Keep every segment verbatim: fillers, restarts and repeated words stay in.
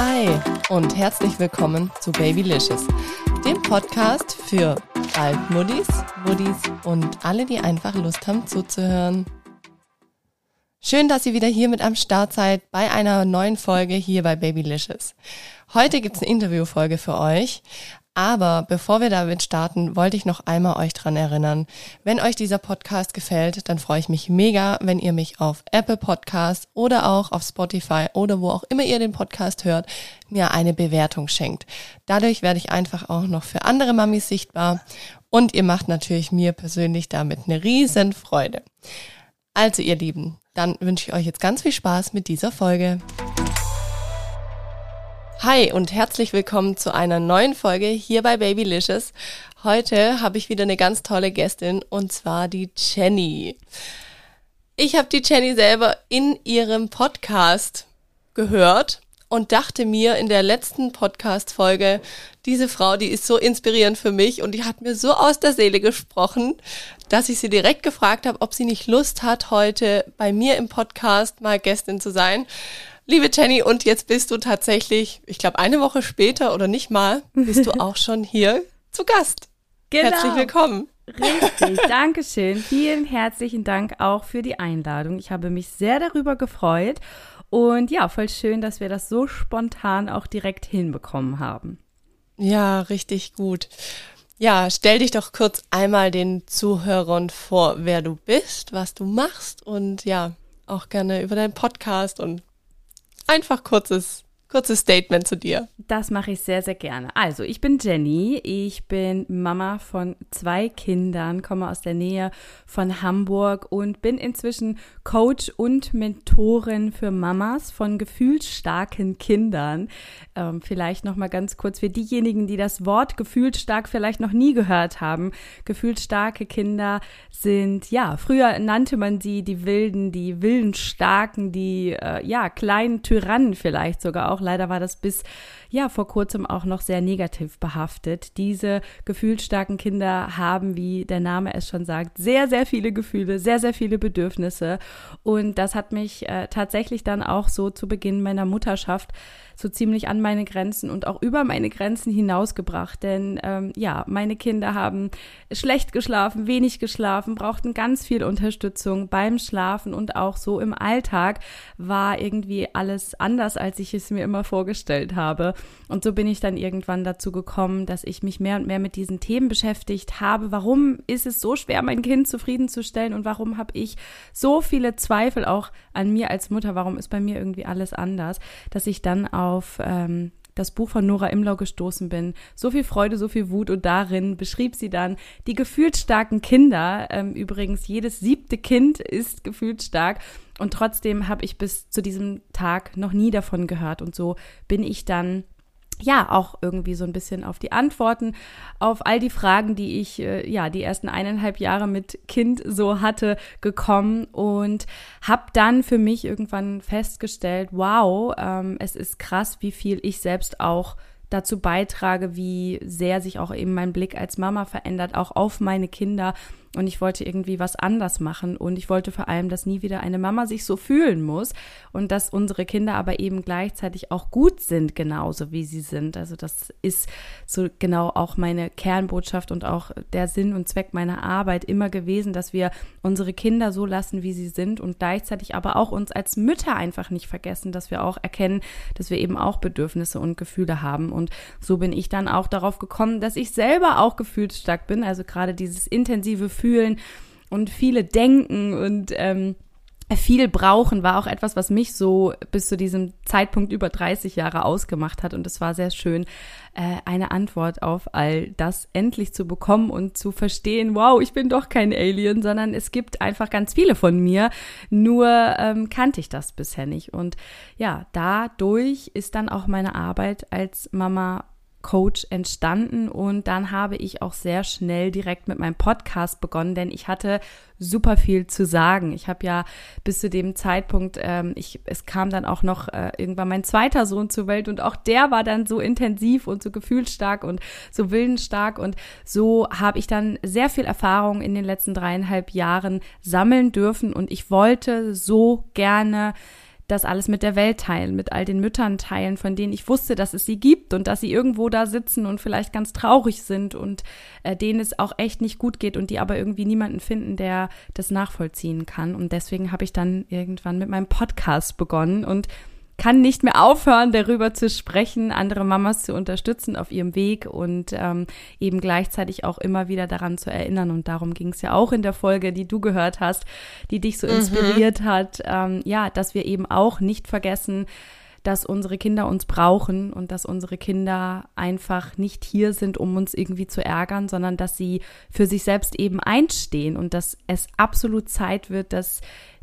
Hi und herzlich willkommen zu Babylicious, dem Podcast für Altmuddies, Muddies und alle, die einfach Lust haben zuzuhören. Schön, dass ihr wieder hier mit am Start seid bei einer neuen Folge hier bei Babylicious. Heute gibt's eine Interviewfolge für euch. Aber bevor wir damit starten, wollte ich noch einmal euch dran erinnern. Wenn euch dieser Podcast gefällt, dann freue ich mich mega, wenn ihr mich auf Apple Podcasts oder auch auf Spotify oder wo auch immer ihr den Podcast hört, mir eine Bewertung schenkt. Dadurch werde ich einfach auch noch für andere Mamis sichtbar und ihr macht natürlich mir persönlich damit eine riesen Freude. Also ihr Lieben, dann wünsche ich euch jetzt ganz viel Spaß mit dieser Folge. Hi und herzlich willkommen zu einer neuen Folge hier bei Babylicious. Heute habe ich wieder eine ganz tolle Gästin und zwar die Jenny. Ich habe die Jenny selber in ihrem Podcast gehört und dachte mir in der letzten Podcast-Folge, diese Frau, die ist so inspirierend für mich und die hat mir so aus der Seele gesprochen, dass ich sie direkt gefragt habe, ob sie nicht Lust hat, heute bei mir im Podcast mal Gästin zu sein. Liebe Jenny, und jetzt bist du tatsächlich, ich glaube eine Woche später oder nicht mal, bist du auch schon hier zu Gast. Genau. Herzlich willkommen. Richtig, danke schön. Vielen herzlichen Dank auch für die Einladung. Ich habe mich sehr darüber gefreut und ja, voll schön, dass wir das so spontan auch direkt hinbekommen haben. Ja, richtig gut. Ja, stell dich doch kurz einmal den Zuhörern vor, wer du bist, was du machst und ja, auch gerne über deinen Podcast und einfach kurzes, kurzes Statement zu dir. Das mache ich sehr, sehr gerne. Also, ich bin Jenny, ich bin Mama von zwei Kindern, komme aus der Nähe von Hamburg und bin inzwischen Coach und Mentorin für Mamas von gefühlsstarken Kindern. Ähm, vielleicht nochmal ganz kurz für diejenigen, die das Wort gefühlsstark vielleicht noch nie gehört haben. Gefühlsstarke Kinder sind, ja, früher nannte man sie die Wilden, die Willensstarken, die, äh, ja, kleinen Tyrannen vielleicht sogar auch. Leider war das bis ja vor kurzem auch noch sehr negativ behaftet. Diese gefühlsstarken Kinder haben, wie der Name es schon sagt, sehr, sehr viele Gefühle, sehr, sehr viele Bedürfnisse. Und das hat mich äh, tatsächlich dann auch so zu Beginn meiner Mutterschaft so ziemlich an meine Grenzen und auch über meine Grenzen hinausgebracht. Denn ähm, ja, meine Kinder haben schlecht geschlafen, wenig geschlafen, brauchten ganz viel Unterstützung beim Schlafen und auch so im Alltag war irgendwie alles anders, als ich es mir immer vorgestellt habe. Und so bin ich dann irgendwann dazu gekommen, dass ich mich mehr und mehr mit diesen Themen beschäftigt habe. Warum ist es so schwer, mein Kind zufriedenzustellen und warum habe ich so viele Zweifel auch an mir als Mutter? Warum ist bei mir irgendwie alles anders? Dass ich dann auf ähm, das Buch von Nora Imlau gestoßen bin. So viel Freude, so viel Wut und darin beschrieb sie dann die gefühlsstarken Kinder. Ähm, übrigens, jedes siebte Kind ist gefühlsstark. Und trotzdem habe ich bis zu diesem Tag noch nie davon gehört. Und so bin ich dann ja auch irgendwie so ein bisschen auf die Antworten, auf all die Fragen, die ich äh, ja die ersten eineinhalb Jahre mit Kind so hatte, gekommen und habe dann für mich irgendwann festgestellt, wow, ähm, es ist krass, wie viel ich selbst auch dazu beitrage, wie sehr sich auch eben mein Blick als Mama verändert, auch auf meine Kinder. Und ich wollte irgendwie was anders machen und ich wollte vor allem, dass nie wieder eine Mama sich so fühlen muss und dass unsere Kinder aber eben gleichzeitig auch gut sind, genauso wie sie sind. Also das ist so genau auch meine Kernbotschaft und auch der Sinn und Zweck meiner Arbeit immer gewesen, dass wir unsere Kinder so lassen, wie sie sind und gleichzeitig aber auch uns als Mütter einfach nicht vergessen, dass wir auch erkennen, dass wir eben auch Bedürfnisse und Gefühle haben. Und so bin ich dann auch darauf gekommen, dass ich selber auch gefühlsstark bin, also gerade dieses intensive Fühlen und viele denken und ähm, viel brauchen war auch etwas, was mich so bis zu diesem Zeitpunkt über dreißig Jahre ausgemacht hat. Und es war sehr schön, äh, eine Antwort auf all das endlich zu bekommen und zu verstehen, wow, ich bin doch kein Alien, sondern es gibt einfach ganz viele von mir, nur ähm, kannte ich das bisher nicht. Und ja, dadurch ist dann auch meine Arbeit als Mama Coach entstanden und dann habe ich auch sehr schnell direkt mit meinem Podcast begonnen, denn ich hatte super viel zu sagen. Ich habe ja bis zu dem Zeitpunkt, ähm, ich es kam dann auch noch äh, irgendwann mein zweiter Sohn zur Welt und auch der war dann so intensiv und so gefühlsstark und so willensstark und so habe ich dann sehr viel Erfahrung in den letzten dreieinhalb Jahren sammeln dürfen und ich wollte so gerne das alles mit der Welt teilen, mit all den Müttern teilen, von denen ich wusste, dass es sie gibt und dass sie irgendwo da sitzen und vielleicht ganz traurig sind und äh, denen es auch echt nicht gut geht und die aber irgendwie niemanden finden, der das nachvollziehen kann. Und deswegen habe ich dann irgendwann mit meinem Podcast begonnen und kann nicht mehr aufhören, darüber zu sprechen, andere Mamas zu unterstützen auf ihrem Weg und ähm, eben gleichzeitig auch immer wieder daran zu erinnern. Und darum ging es ja auch in der Folge, die du gehört hast, die dich so inspiriert mhm. hat. Ähm, ja, dass wir eben auch nicht vergessen, dass unsere Kinder uns brauchen und dass unsere Kinder einfach nicht hier sind, um uns irgendwie zu ärgern, sondern dass sie für sich selbst eben einstehen und dass es absolut Zeit wird, dass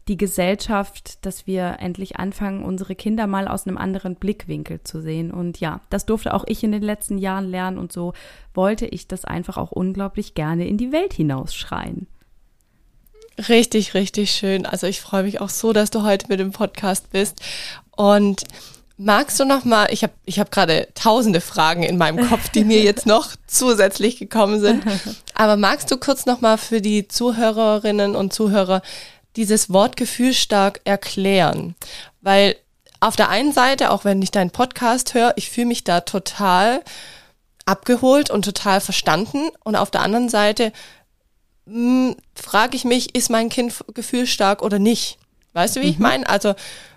die Gesellschaft, dass wir endlich anfangen, unsere Kinder mal aus einem anderen Blickwinkel zu sehen. Und ja, das durfte auch ich in den letzten Jahren lernen und so wollte ich das einfach auch unglaublich gerne in die Welt hinausschreien. Richtig, richtig schön. Also ich freue mich auch so, dass du heute mit dem Podcast bist. Und magst du noch mal, ich habe ich hab gerade tausende Fragen in meinem Kopf, die mir jetzt noch zusätzlich gekommen sind, aber magst du kurz noch mal für die Zuhörerinnen und Zuhörer dieses Wort gefühlsstark erklären? Weil auf der einen Seite, auch wenn ich deinen Podcast höre, ich fühle mich da total abgeholt und total verstanden. Und auf der anderen Seite mh, frage ich mich, ist mein Kind gefühlsstark oder nicht? Weißt du, wie mhm. ich meine? Also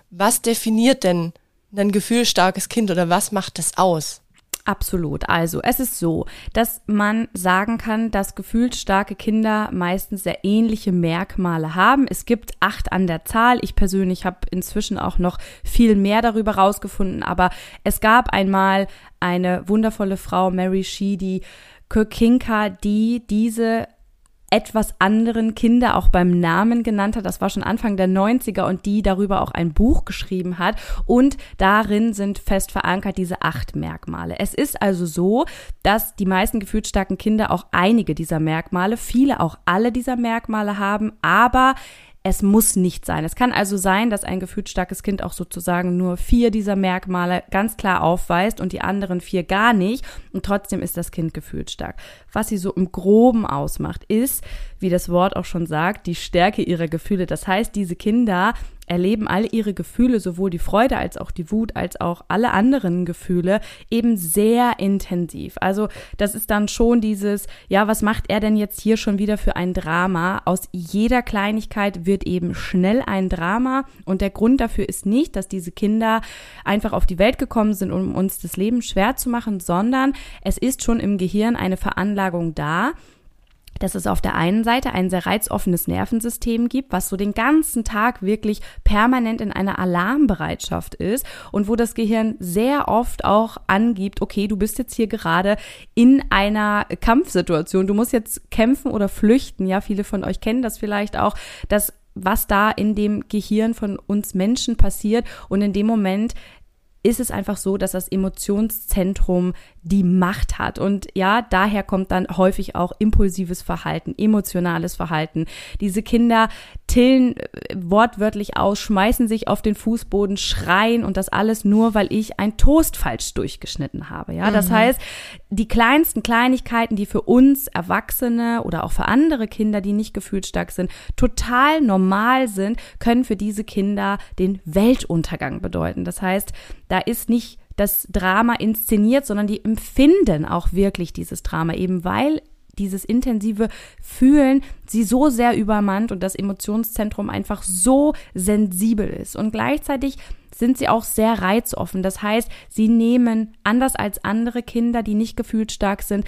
was definiert denn ein gefühlsstarkes Kind oder was macht das aus? Absolut. Also es ist so, dass man sagen kann, dass gefühlsstarke Kinder meistens sehr ähnliche Merkmale haben. Es gibt acht an der Zahl. Ich persönlich habe inzwischen auch noch viel mehr darüber rausgefunden, aber es gab einmal eine wundervolle Frau, Mary Sheedy Kurcinka, die diese etwas anderen Kinder auch beim Namen genannt hat. Das war schon Anfang der neunziger und die darüber auch ein Buch geschrieben hat. Und darin sind fest verankert diese acht Merkmale. Es ist also so, dass die meisten gefühlsstarken Kinder auch einige dieser Merkmale, viele auch alle dieser Merkmale haben, aber es muss nicht sein. Es kann also sein, dass ein gefühlsstarkes Kind auch sozusagen nur vier dieser Merkmale ganz klar aufweist und die anderen vier gar nicht. Und trotzdem ist das Kind gefühlsstark. Was sie so im Groben ausmacht, ist, wie das Wort auch schon sagt, die Stärke ihrer Gefühle. Das heißt, diese Kinder erleben alle ihre Gefühle, sowohl die Freude als auch die Wut, als auch alle anderen Gefühle, eben sehr intensiv. Also das ist dann schon dieses, ja, was macht er denn jetzt hier schon wieder für ein Drama? Aus jeder Kleinigkeit wird eben schnell ein Drama und der Grund dafür ist nicht, dass diese Kinder einfach auf die Welt gekommen sind, um uns das Leben schwer zu machen, sondern es ist schon im Gehirn eine Veranlagung da, dass es auf der einen Seite ein sehr reizoffenes Nervensystem gibt, was so den ganzen Tag wirklich permanent in einer Alarmbereitschaft ist und wo das Gehirn sehr oft auch angibt, okay, du bist jetzt hier gerade in einer Kampfsituation, du musst jetzt kämpfen oder flüchten. Ja, viele von euch kennen das vielleicht auch, dass was da in dem Gehirn von uns Menschen passiert und in dem Moment ist es einfach so, dass das Emotionszentrum die Macht hat. Und ja, daher kommt dann häufig auch impulsives Verhalten, emotionales Verhalten. Diese Kinder tillen wortwörtlich aus, schmeißen sich auf den Fußboden, schreien und das alles nur, weil ich ein Toast falsch durchgeschnitten habe. Ja, das mhm. heißt, die kleinsten Kleinigkeiten, die für uns Erwachsene oder auch für andere Kinder, die nicht gefühlsstark sind, total normal sind, können für diese Kinder den Weltuntergang bedeuten. Das heißt, da ist nicht das Drama inszeniert, sondern die empfinden auch wirklich dieses Drama, eben weil dieses intensive Fühlen sie so sehr übermannt und das Emotionszentrum einfach so sensibel ist. Und gleichzeitig sind sie auch sehr reizoffen. Das heißt, sie nehmen, anders als andere Kinder, die nicht gefühlsstark sind,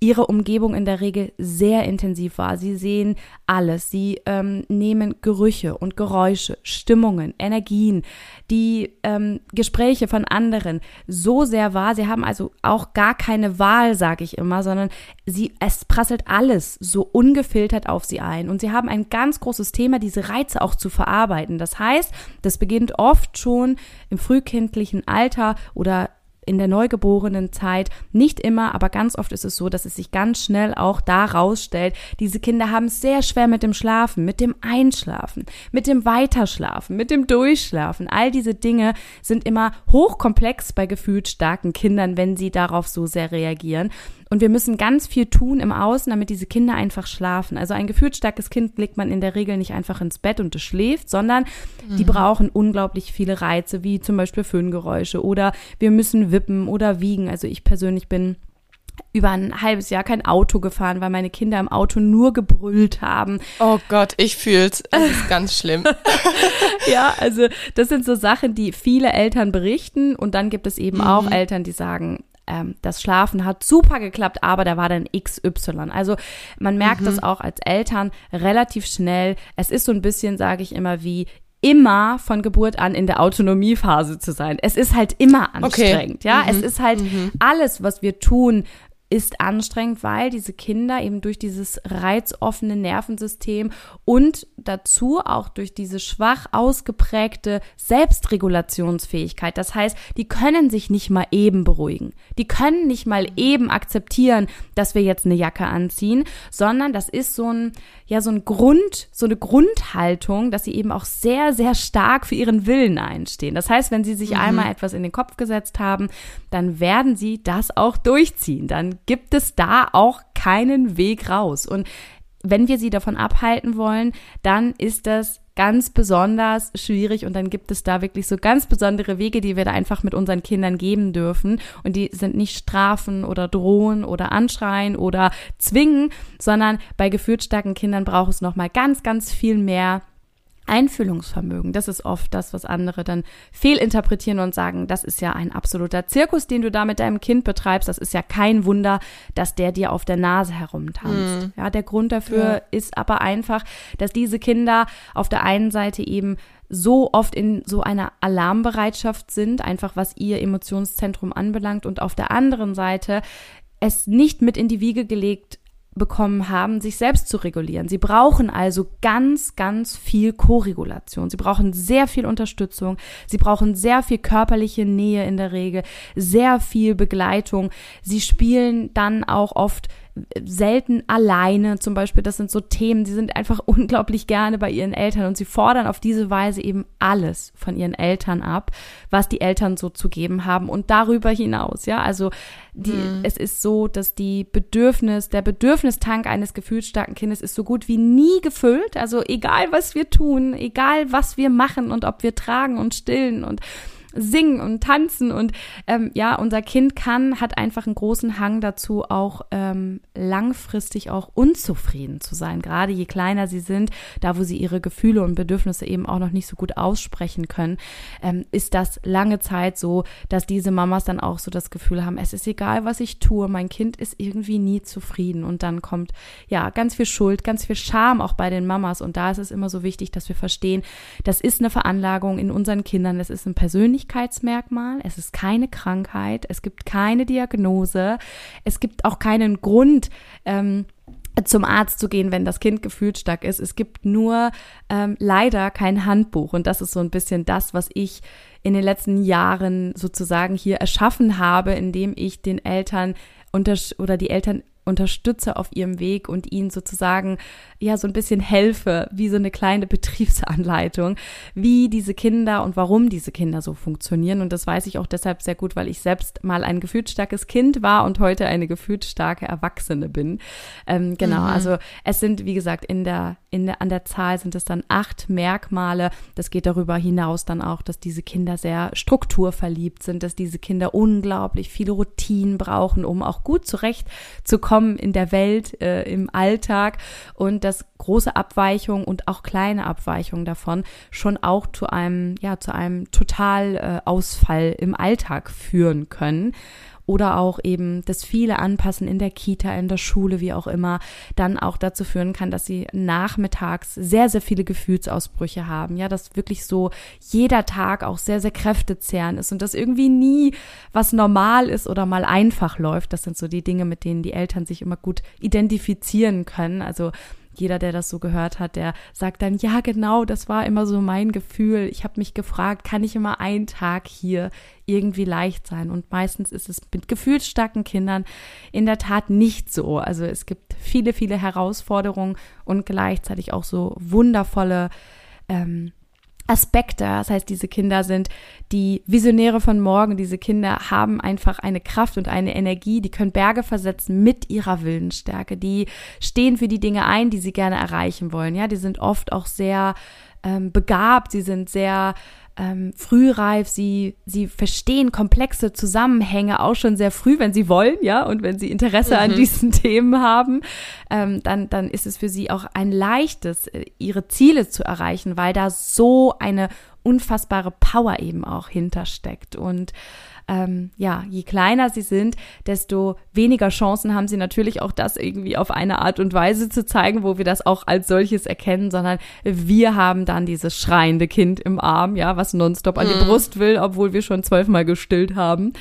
ihre Umgebung in der Regel sehr intensiv wahr. Sie sehen alles. Sie ähm, nehmen Gerüche und Geräusche, Stimmungen, Energien, die ähm, Gespräche von anderen so sehr wahr. Sie haben also auch gar keine Wahl, sage ich immer, sondern sie, es prasselt alles so ungefiltert auf sie ein. Und sie haben ein ganz großes Thema, diese Reize auch zu verarbeiten. Das heißt, das beginnt oft schon im frühkindlichen Alter oder in der neugeborenen Zeit, nicht immer, aber ganz oft ist es so, dass es sich ganz schnell auch da rausstellt, diese Kinder haben es sehr schwer mit dem Schlafen, mit dem Einschlafen, mit dem Weiterschlafen, mit dem Durchschlafen. All diese Dinge sind immer hochkomplex bei gefühlsstarken Kindern, wenn sie darauf so sehr reagieren. Und wir müssen ganz viel tun im Außen, damit diese Kinder einfach schlafen. Also ein gefühlsstarkes Kind legt man in der Regel nicht einfach ins Bett und es schläft, sondern mhm. die brauchen unglaublich viele Reize, wie zum Beispiel Föhngeräusche oder wir müssen wippen oder wiegen. Also ich persönlich bin über ein halbes Jahr kein Auto gefahren, weil meine Kinder im Auto nur gebrüllt haben. Oh Gott, ich fühl's. Das ist ganz schlimm. Ja, also das sind so Sachen, die viele Eltern berichten. Und dann gibt es eben mhm. auch Eltern, die sagen, ähm, das Schlafen hat super geklappt, aber da war dann X Y. Also man merkt mhm. das auch als Eltern relativ schnell. Es ist so ein bisschen, sage ich immer, wie immer von Geburt an in der Autonomiephase zu sein. Es ist halt immer anstrengend, okay. ja. Mhm. Es ist halt mhm. alles, was wir tun, ist anstrengend, weil diese Kinder eben durch dieses reizoffene Nervensystem und dazu auch durch diese schwach ausgeprägte Selbstregulationsfähigkeit, das heißt, die können sich nicht mal eben beruhigen, die können nicht mal eben akzeptieren, dass wir jetzt eine Jacke anziehen, sondern das ist so ein, ja, so ein Grund, so eine Grundhaltung, dass sie eben auch sehr, sehr stark für ihren Willen einstehen. Das heißt, wenn sie sich mhm. einmal etwas in den Kopf gesetzt haben, dann werden sie das auch durchziehen, dann gibt es da auch keinen Weg raus. Und wenn wir sie davon abhalten wollen, dann ist das ganz besonders schwierig und dann gibt es da wirklich so ganz besondere Wege, die wir da einfach mit unseren Kindern geben dürfen. Und die sind nicht strafen oder drohen oder anschreien oder zwingen, sondern bei gefühlsstarken Kindern braucht es nochmal ganz, ganz viel mehr Einfühlungsvermögen, das ist oft das, was andere dann fehlinterpretieren und sagen, das ist ja ein absoluter Zirkus, den du da mit deinem Kind betreibst, das ist ja kein Wunder, dass der dir auf der Nase herumtanzt. Mhm. Ja, der Grund dafür ja. ist aber einfach, dass diese Kinder auf der einen Seite eben so oft in so einer Alarmbereitschaft sind, einfach was ihr Emotionszentrum anbelangt und auf der anderen Seite es nicht mit in die Wiege gelegt bekommen haben, sich selbst zu regulieren. Sie brauchen also ganz, ganz viel Koregulation. Sie brauchen sehr viel Unterstützung. Sie brauchen sehr viel körperliche Nähe in der Regel, sehr viel Begleitung. Sie spielen dann auch oft selten alleine zum Beispiel. Das sind so Themen, die sind einfach unglaublich gerne bei ihren Eltern und sie fordern auf diese Weise eben alles von ihren Eltern ab, was die Eltern so zu geben haben und darüber hinaus, ja, also die, mhm. es ist so, dass die Bedürfnis, der Bedürfnistank eines gefühlsstarken Kindes ist so gut wie nie gefüllt, also egal was wir tun, egal was wir machen und ob wir tragen und stillen und singen und tanzen und ähm, ja, unser Kind kann, hat einfach einen großen Hang dazu, auch ähm, langfristig auch unzufrieden zu sein, gerade je kleiner sie sind, da wo sie ihre Gefühle und Bedürfnisse eben auch noch nicht so gut aussprechen können, ähm, ist das lange Zeit so, dass diese Mamas dann auch so das Gefühl haben, es ist egal, was ich tue, mein Kind ist irgendwie nie zufrieden und dann kommt ja ganz viel Schuld, ganz viel Scham auch bei den Mamas und da ist es immer so wichtig, dass wir verstehen, das ist eine Veranlagung in unseren Kindern, das ist ein persönliches Merkmal. Es ist keine Krankheit, es gibt keine Diagnose, es gibt auch keinen Grund, ähm, zum Arzt zu gehen, wenn das Kind gefühlsstark ist. Es gibt nur ähm, leider kein Handbuch und das ist so ein bisschen das, was ich in den letzten Jahren sozusagen hier erschaffen habe, indem ich den Eltern untersch- oder die Eltern unterstütze auf ihrem Weg und ihnen sozusagen ja so ein bisschen helfe, wie so eine kleine Betriebsanleitung, wie diese Kinder und warum diese Kinder so funktionieren. Und das weiß ich auch deshalb sehr gut, weil ich selbst mal ein gefühlsstarkes Kind war und heute eine gefühlsstarke Erwachsene bin. Ähm, genau, mhm. also es sind, wie gesagt, in der, in der, an der Zahl sind es dann acht Merkmale. Das geht darüber hinaus dann auch, dass diese Kinder sehr strukturverliebt sind, dass diese Kinder unglaublich viele Routinen brauchen, um auch gut zurechtzukommen in der Welt, äh, im Alltag und dass große Abweichungen und auch kleine Abweichungen davon schon auch zu einem, ja, zu einem Totalausfall äh, im Alltag führen können. Oder auch eben das viele Anpassen in der Kita, in der Schule, wie auch immer, dann auch dazu führen kann, dass sie nachmittags sehr, sehr viele Gefühlsausbrüche haben. Ja, dass wirklich so jeder Tag auch sehr, sehr kräftezehrend ist und dass irgendwie nie was normal ist oder mal einfach läuft. Das sind so die Dinge, mit denen die Eltern sich immer gut identifizieren können. Also jeder, der das so gehört hat, der sagt dann, ja genau, das war immer so mein Gefühl. Ich habe mich gefragt, kann ich immer einen Tag hier irgendwie leicht sein? Und meistens ist es mit gefühlsstarken Kindern in der Tat nicht so. Also es gibt viele, viele Herausforderungen und gleichzeitig auch so wundervolle ähm, Aspekte. Das heißt, diese Kinder sind die Visionäre von morgen. Diese Kinder haben einfach eine Kraft und eine Energie. Die können Berge versetzen mit ihrer Willensstärke. Die stehen für die Dinge ein, die sie gerne erreichen wollen. Ja, die sind oft auch sehr ähm, begabt. Sie sind sehr ähm, frühreif. Sie, sie verstehen komplexe Zusammenhänge auch schon sehr früh, wenn sie wollen, ja, und wenn sie Interesse mhm. an diesen Themen haben. Ähm, dann, dann ist es für sie auch ein leichtes, ihre Ziele zu erreichen, weil da so eine unfassbare Power eben auch hintersteckt. Und ähm, ja, je kleiner sie sind, desto weniger Chancen haben sie natürlich auch, das irgendwie auf eine Art und Weise zu zeigen, wo wir das auch als solches erkennen, sondern wir haben dann dieses schreiende Kind im Arm, ja, was nonstop an mhm. die Brust will, obwohl wir schon zwölfmal gestillt haben.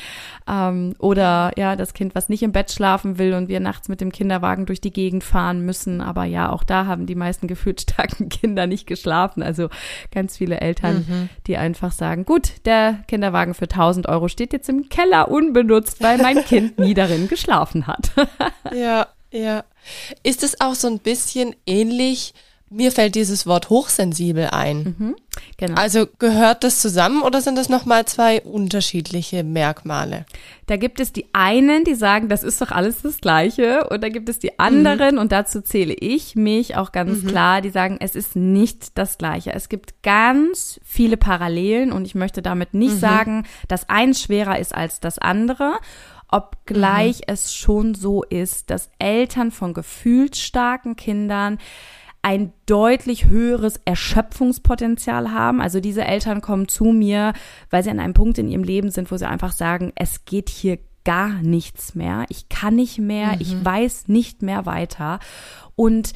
Ähm, oder ja, das Kind, was nicht im Bett schlafen will und wir nachts mit dem Kinderwagen durch die Gegend fahren müssen. Aber ja, auch da haben die meisten gefühlt starken Kinder nicht geschlafen. Also ganz viele Eltern, mhm. die einfach sagen, gut, der Kinderwagen für tausend Euro steht jetzt im Keller unbenutzt, weil mein Kind nie darin geschlafen hat. Ja, ja. Ist es auch so ein bisschen ähnlich, mir fällt dieses Wort hochsensibel ein. Mhm, genau. Also gehört das zusammen oder sind das nochmal zwei unterschiedliche Merkmale? Da gibt es die einen, die sagen, das ist doch alles das Gleiche. Und da gibt es die anderen, mhm. und dazu zähle ich mich auch ganz mhm. klar, die sagen, es ist nicht das Gleiche. Es gibt ganz viele Parallelen und ich möchte damit nicht mhm. sagen, dass eins schwerer ist als das andere. Obgleich mhm. es schon so ist, dass Eltern von gefühlsstarken Kindern ein deutlich höheres Erschöpfungspotenzial haben. Also diese Eltern kommen zu mir, weil sie an einem Punkt in ihrem Leben sind, wo sie einfach sagen, es geht hier gar nichts mehr. Ich kann nicht mehr, mhm. ich weiß nicht mehr weiter. Und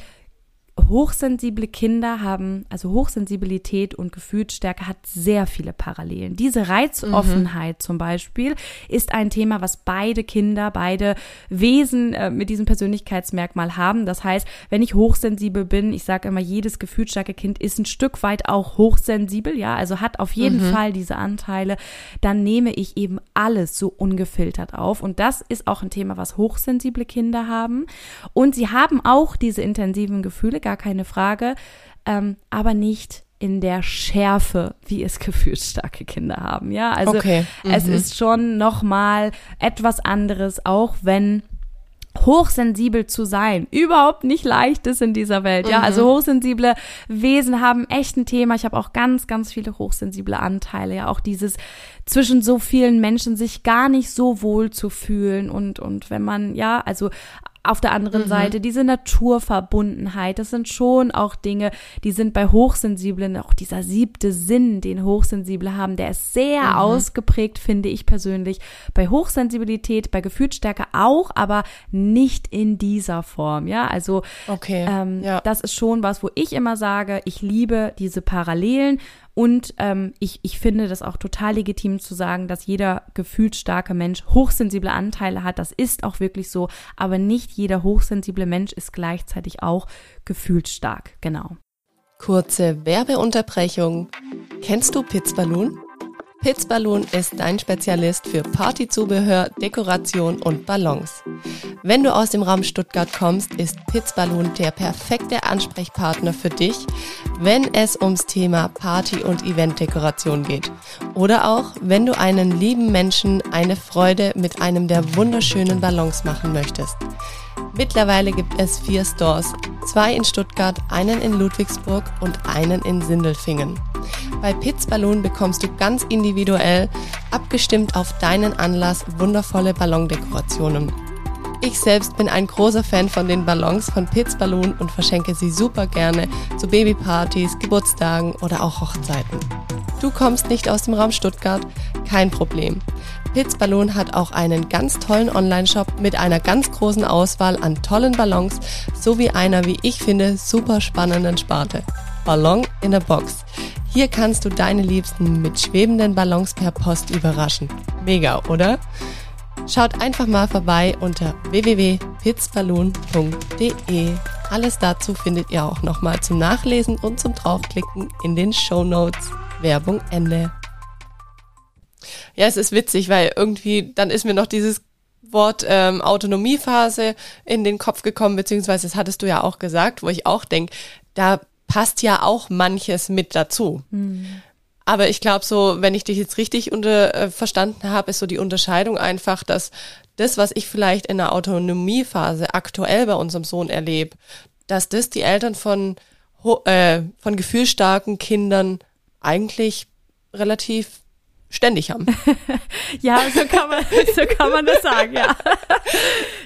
hochsensible Kinder haben, also Hochsensibilität und Gefühlsstärke hat sehr viele Parallelen. Diese Reizoffenheit mhm. zum Beispiel ist ein Thema, was beide Kinder, beide Wesen äh, mit diesem Persönlichkeitsmerkmal haben. Das heißt, wenn ich hochsensibel bin, ich sage immer, jedes gefühlsstarke Kind ist ein Stück weit auch hochsensibel, ja, also hat auf jeden mhm. Fall diese Anteile, dann nehme ich eben alles so ungefiltert auf. Und das ist auch ein Thema, was hochsensible Kinder haben. Und sie haben auch diese intensiven Gefühle, gar keine Frage, ähm, aber nicht in der Schärfe, wie es gefühlsstarke Kinder haben. Ja, also okay. mhm. es ist schon nochmal etwas anderes, auch wenn hochsensibel zu sein überhaupt nicht leicht ist in dieser Welt. Mhm. Ja, also hochsensible Wesen haben echt ein Thema. Ich habe auch ganz, ganz viele hochsensible Anteile. Ja, auch dieses zwischen so vielen Menschen sich gar nicht so wohl zu fühlen und, und wenn man, ja, also auf der anderen mhm. Seite diese Naturverbundenheit, das sind schon auch Dinge, die sind bei Hochsensiblen, auch dieser siebte Sinn, den Hochsensible haben, der ist sehr mhm. ausgeprägt, finde ich persönlich, bei Hochsensibilität, bei Gefühlsstärke auch, aber nicht in dieser Form, ja, also okay. ähm, ja. das ist schon was, wo ich immer sage, ich liebe diese Parallelen. Und ähm, ich, ich finde das auch total legitim zu sagen, dass jeder gefühlsstarke Mensch hochsensible Anteile hat. Das ist auch wirklich so. Aber nicht jeder hochsensible Mensch ist gleichzeitig auch gefühlsstark. Genau. Kurze Werbeunterbrechung. Kennst du Pitzballoon? Pitzballoon ist dein Spezialist für Partyzubehör, Dekoration und Ballons. Wenn du aus dem Raum Stuttgart kommst, ist Pitzballoon der perfekte Ansprechpartner für dich, wenn es ums Thema Party- und Eventdekoration geht. Oder auch, wenn du einen lieben Menschen eine Freude mit einem der wunderschönen Ballons machen möchtest. Mittlerweile gibt es vier Stores, zwei in Stuttgart, einen in Ludwigsburg und einen in Sindelfingen. Bei Pitzballoon bekommst du ganz individuell, abgestimmt auf deinen Anlass, wundervolle Ballondekorationen. Ich selbst bin ein großer Fan von den Ballons von Pitzballoon und verschenke sie super gerne zu Babypartys, Geburtstagen oder auch Hochzeiten. Du kommst nicht aus dem Raum Stuttgart? Kein Problem. Pitzballoon hat auch einen ganz tollen Online-Shop mit einer ganz großen Auswahl an tollen Ballons sowie einer, wie ich finde, super spannenden Sparte. Ballon in a Box. Hier kannst du deine Liebsten mit schwebenden Ballons per Post überraschen. Mega, oder? Schaut einfach mal vorbei unter w w w punkt pitzballoon punkt d e. Alles dazu findet ihr auch nochmal zum Nachlesen und zum Draufklicken in den Shownotes. Werbung Ende. Ja, es ist witzig, weil irgendwie, dann ist mir noch dieses Wort ähm, Autonomiephase in den Kopf gekommen, beziehungsweise das hattest du ja auch gesagt, wo ich auch denke, da passt ja auch manches mit dazu. Mhm. Aber ich glaube so, wenn ich dich jetzt richtig unter, äh, verstanden habe, ist so die Unterscheidung einfach, dass das, was ich vielleicht in der Autonomiephase aktuell bei unserem Sohn erlebe, dass das die Eltern von, äh, von gefühlsstarken Kindern eigentlich relativ ständig haben. Ja, so kann man, so kann man das sagen, ja.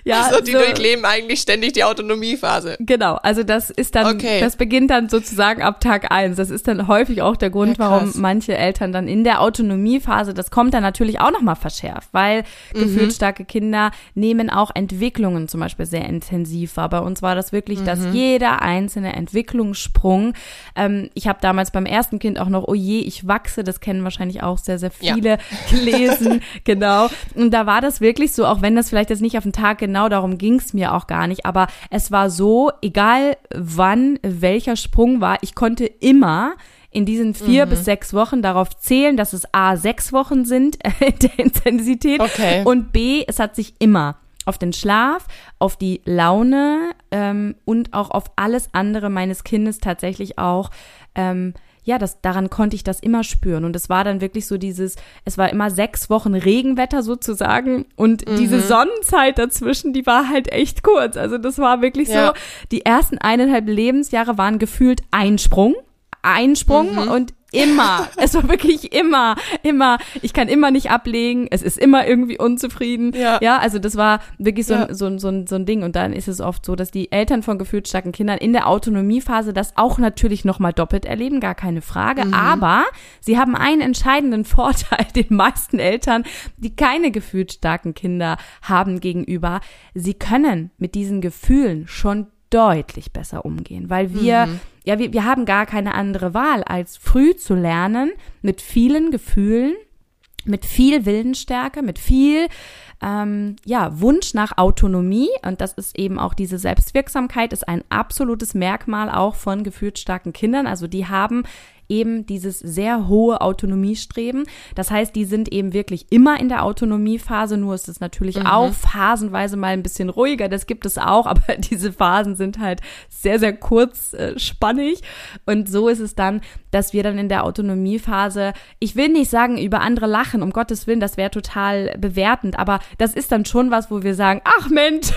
Ja, also die so, durchleben eigentlich ständig die Autonomiephase. Genau, also das ist dann, okay. Das beginnt dann sozusagen ab Tag eins. Das ist dann häufig auch der Grund, ja, warum manche Eltern dann in der Autonomiephase, das kommt dann natürlich auch nochmal verschärft, weil mhm. gefühlsstarke Kinder nehmen auch Entwicklungen zum Beispiel sehr intensiv wahr. Bei uns war das wirklich, mhm. dass jeder einzelne Entwicklungssprung, ähm, ich habe damals beim ersten Kind auch noch, oh je, ich wachse, das kennen wahrscheinlich auch sehr, sehr viele ja. gelesen, genau. Und da war das wirklich so, auch wenn das vielleicht jetzt nicht auf den Tag genau, darum ging es mir auch gar nicht, aber es war so, egal wann welcher Sprung war, ich konnte immer in diesen vier mhm. bis sechs Wochen darauf zählen, dass es A, sechs Wochen sind in der Intensität okay. und B, es hat sich immer auf den Schlaf, auf die Laune ähm, und auch auf alles andere meines Kindes tatsächlich auch ähm, ja, das, daran konnte ich das immer spüren. Und es war dann wirklich so dieses, es war immer sechs Wochen Regenwetter sozusagen und mhm. diese Sonnenzeit dazwischen, die war halt echt kurz. Also das war wirklich ja. so, die ersten eineinhalb Lebensjahre waren gefühlt Einsprung, Einsprung mhm. und immer, es war wirklich immer, immer, ich kann immer nicht ablegen, es ist immer irgendwie unzufrieden. Ja, ja also das war wirklich so, ja. ein, so, ein, so, ein, so ein Ding. Und dann ist es oft so, dass die Eltern von gefühlsstarken Kindern in der Autonomiephase das auch natürlich nochmal doppelt erleben, gar keine Frage. Mhm. Aber sie haben einen entscheidenden Vorteil den meisten Eltern, die keine gefühlsstarken Kinder haben gegenüber. Sie können mit diesen Gefühlen schon deutlich besser umgehen, weil wir mhm. ja, wir, wir haben gar keine andere Wahl, als früh zu lernen, mit vielen Gefühlen, mit viel Willensstärke, mit viel ähm, ja, Wunsch nach Autonomie. Und das ist eben auch diese Selbstwirksamkeit, ist ein absolutes Merkmal auch von gefühlsstarken Kindern. Also die haben eben dieses sehr hohe Autonomiestreben. Das heißt, die sind eben wirklich immer in der Autonomiephase, nur ist es natürlich mhm. auch phasenweise mal ein bisschen ruhiger, das gibt es auch, aber diese Phasen sind halt sehr, sehr kurzspannig. Äh, Und so ist es dann, dass wir dann in der Autonomiephase, ich will nicht sagen, über andere lachen, um Gottes Willen, das wäre total bewertend, aber das ist dann schon was, wo wir sagen, ach Mensch,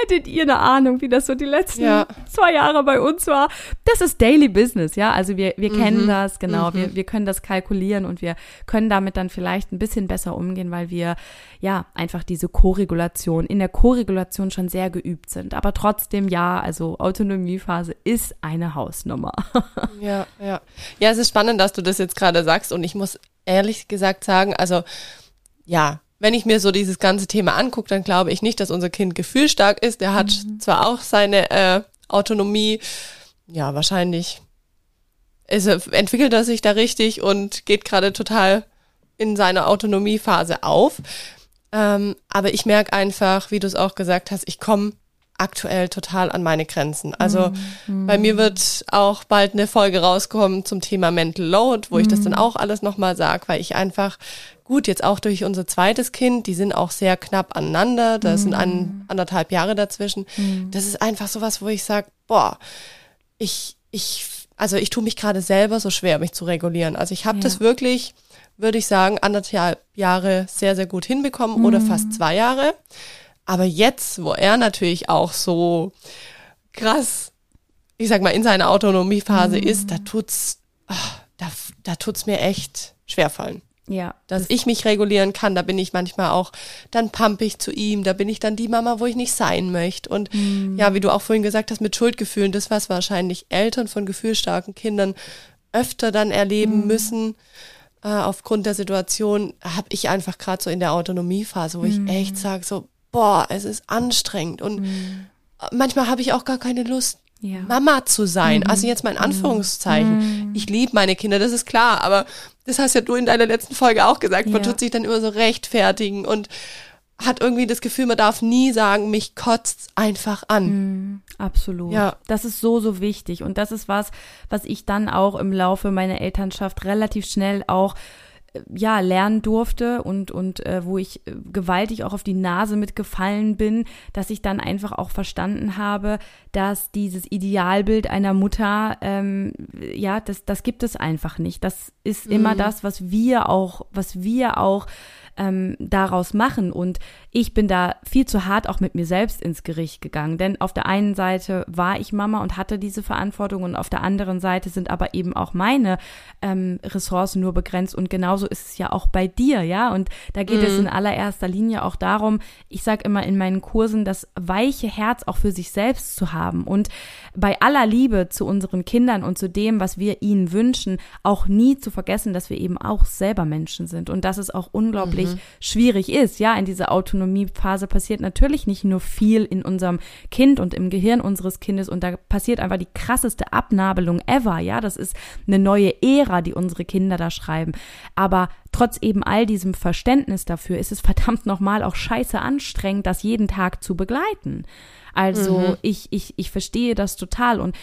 hättet ihr eine Ahnung, wie das so die letzten ja. zwei Jahre bei uns war? Das ist Daily Business, ja, also wir, wir Wir kennen mhm. das, genau. Mhm. Wir, wir können das kalkulieren und wir können damit dann vielleicht ein bisschen besser umgehen, weil wir ja einfach diese Koregulation, in der Koregulation schon sehr geübt sind. Aber trotzdem, ja, also Autonomiephase ist eine Hausnummer. Ja, ja. Ja, es ist spannend, dass du das jetzt gerade sagst und ich muss ehrlich gesagt sagen, also ja, wenn ich mir so dieses ganze Thema angucke, dann glaube ich nicht, dass unser Kind gefühlsstark ist. Der hat mhm. zwar auch seine äh, Autonomie, ja, wahrscheinlich ist, entwickelt er sich da richtig und geht gerade total in seiner Autonomiephase auf. Ähm, aber ich merke einfach, wie du es auch gesagt hast, ich komme aktuell total an meine Grenzen. Also mm, bei mm. mir wird auch bald eine Folge rauskommen zum Thema Mental Load, wo mm. ich das dann auch alles nochmal sage, weil ich einfach, gut, jetzt auch durch unser zweites Kind, die sind auch sehr knapp aneinander, da mm. sind ein, anderthalb Jahre dazwischen. Mm. Das ist einfach sowas, wo ich sage, boah, ich, ich Also ich tue mich gerade selber so schwer, mich zu regulieren. Also ich habe ja. das wirklich, würde ich sagen, anderthalb Jahre sehr, sehr gut hinbekommen mhm. oder fast zwei Jahre. Aber jetzt, wo er natürlich auch so krass, ich sag mal, in seiner Autonomiephase mhm. ist, da tut's, oh, da, da tut's mir echt schwerfallen. Ja. Dass das ich mich regulieren kann, da bin ich manchmal auch dann pampig zu ihm, da bin ich dann die Mama, wo ich nicht sein möchte. Und mhm. ja, wie du auch vorhin gesagt hast, mit Schuldgefühlen, das, was wahrscheinlich Eltern von gefühlsstarken Kindern öfter dann erleben mhm. müssen, äh, aufgrund der Situation, habe ich einfach gerade so in der Autonomiephase, wo mhm. ich echt sage, so, boah, es ist anstrengend. Und mhm. manchmal habe ich auch gar keine Lust, ja. Mama zu sein. Mhm. Also jetzt mal in Anführungszeichen. Mhm. Ich liebe meine Kinder, das ist klar, aber das hast ja du in deiner letzten Folge auch gesagt, man ja. tut sich dann immer so rechtfertigen und hat irgendwie das Gefühl, man darf nie sagen, mich kotzt einfach an. Mm, absolut. Ja. Das ist so, so wichtig und das ist was, was ich dann auch im Laufe meiner Elternschaft relativ schnell auch ja, lernen durfte und, und äh, wo ich gewaltig auch auf die Nase mitgefallen bin, dass ich dann einfach auch verstanden habe, dass dieses Idealbild einer Mutter, ähm, ja, das, das gibt es einfach nicht. Das ist immer mhm. das, was wir auch, was wir auch ähm, daraus machen. Und ich bin da viel zu hart auch mit mir selbst ins Gericht gegangen. Denn auf der einen Seite war ich Mama und hatte diese Verantwortung und auf der anderen Seite sind aber eben auch meine ähm, Ressourcen nur begrenzt. Und genauso ist es ja auch bei dir, ja. Und da geht mhm. es in allererster Linie auch darum, ich sage immer in meinen Kursen, das weiche Herz auch für sich selbst zu haben und bei aller Liebe zu unseren Kindern und zu dem, was wir ihnen wünschen, auch nie zu vergessen, dass wir eben auch selber Menschen sind und dass es auch unglaublich mhm. schwierig ist, ja, in dieser Autonomiephase passiert natürlich nicht nur viel in unserem Kind und im Gehirn unseres Kindes und da passiert einfach die krasseste Abnabelung ever, ja, das ist eine neue Ära, die unsere Kinder da schreiben, aber trotz eben all diesem Verständnis dafür ist es verdammt nochmal auch scheiße anstrengend, das jeden Tag zu begleiten. Also mhm. ich, ich, ich verstehe das total und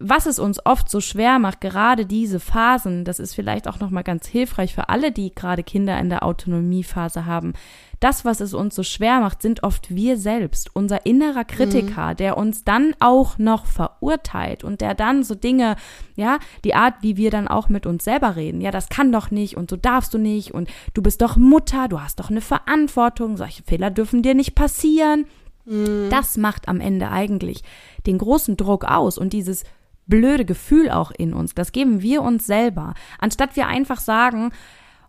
was es uns oft so schwer macht, gerade diese Phasen, das ist vielleicht auch nochmal ganz hilfreich für alle, die gerade Kinder in der Autonomiephase haben, das, was es uns so schwer macht, sind oft wir selbst, unser innerer Kritiker, mhm. der uns dann auch noch verurteilt und der dann so Dinge, ja, die Art, wie wir dann auch mit uns selber reden, ja, das kann doch nicht und so darfst du nicht und du bist doch Mutter, du hast doch eine Verantwortung, solche Fehler dürfen dir nicht passieren. Mhm. Das macht am Ende eigentlich den großen Druck aus und dieses blöde Gefühl auch in uns, das geben wir uns selber, anstatt wir einfach sagen,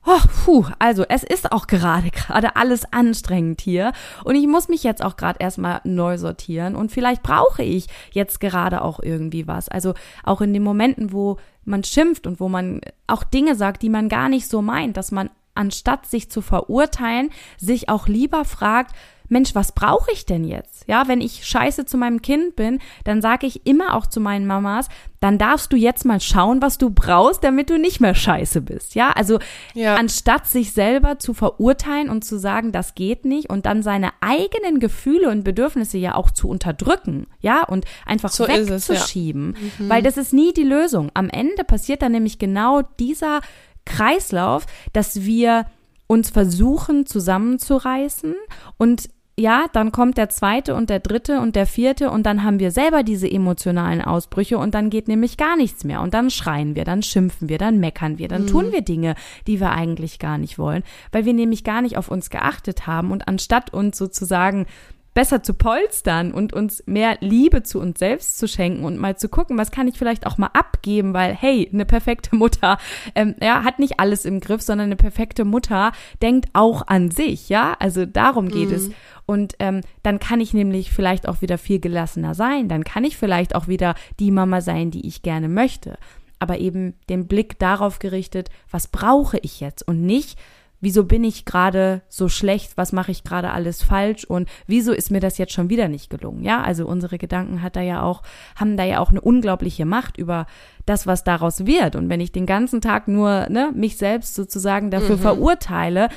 oh, puh, also es ist auch gerade gerade alles anstrengend hier und ich muss mich jetzt auch gerade erstmal neu sortieren und vielleicht brauche ich jetzt gerade auch irgendwie was, also auch in den Momenten, wo man schimpft und wo man auch Dinge sagt, die man gar nicht so meint, dass man anstatt sich zu verurteilen, sich auch lieber fragt, Mensch, was brauche ich denn jetzt? Ja, wenn ich scheiße zu meinem Kind bin, dann sage ich immer auch zu meinen Mamas, dann darfst du jetzt mal schauen, was du brauchst, damit du nicht mehr scheiße bist. Ja, also ja. anstatt sich selber zu verurteilen und zu sagen, das geht nicht und dann seine eigenen Gefühle und Bedürfnisse ja auch zu unterdrücken, ja, und einfach so wegzuschieben, es, ja. mhm. weil das ist nie die Lösung. Am Ende passiert dann nämlich genau dieser Kreislauf, dass wir uns versuchen zusammenzureißen und ja, dann kommt der zweite und der dritte und der vierte und dann haben wir selber diese emotionalen Ausbrüche und dann geht nämlich gar nichts mehr und dann schreien wir, dann schimpfen wir, dann meckern wir, dann mhm. tun wir Dinge, die wir eigentlich gar nicht wollen, weil wir nämlich gar nicht auf uns geachtet haben und anstatt uns sozusagen besser zu polstern und uns mehr Liebe zu uns selbst zu schenken und mal zu gucken, was kann ich vielleicht auch mal abgeben, weil hey, eine perfekte Mutter ähm, ja, hat nicht alles im Griff, sondern eine perfekte Mutter denkt auch an sich, ja, also darum geht mhm. es und ähm, dann kann ich nämlich vielleicht auch wieder viel gelassener sein, dann kann ich vielleicht auch wieder die Mama sein, die ich gerne möchte, aber eben den Blick darauf gerichtet, was brauche ich jetzt und nicht, wieso bin ich gerade so schlecht, was mache ich gerade alles falsch und wieso ist mir das jetzt schon wieder nicht gelungen, ja, also unsere Gedanken hat da ja auch, haben da ja auch eine unglaubliche Macht über das, was daraus wird und wenn ich den ganzen Tag nur, ne, mich selbst sozusagen dafür mhm. verurteile,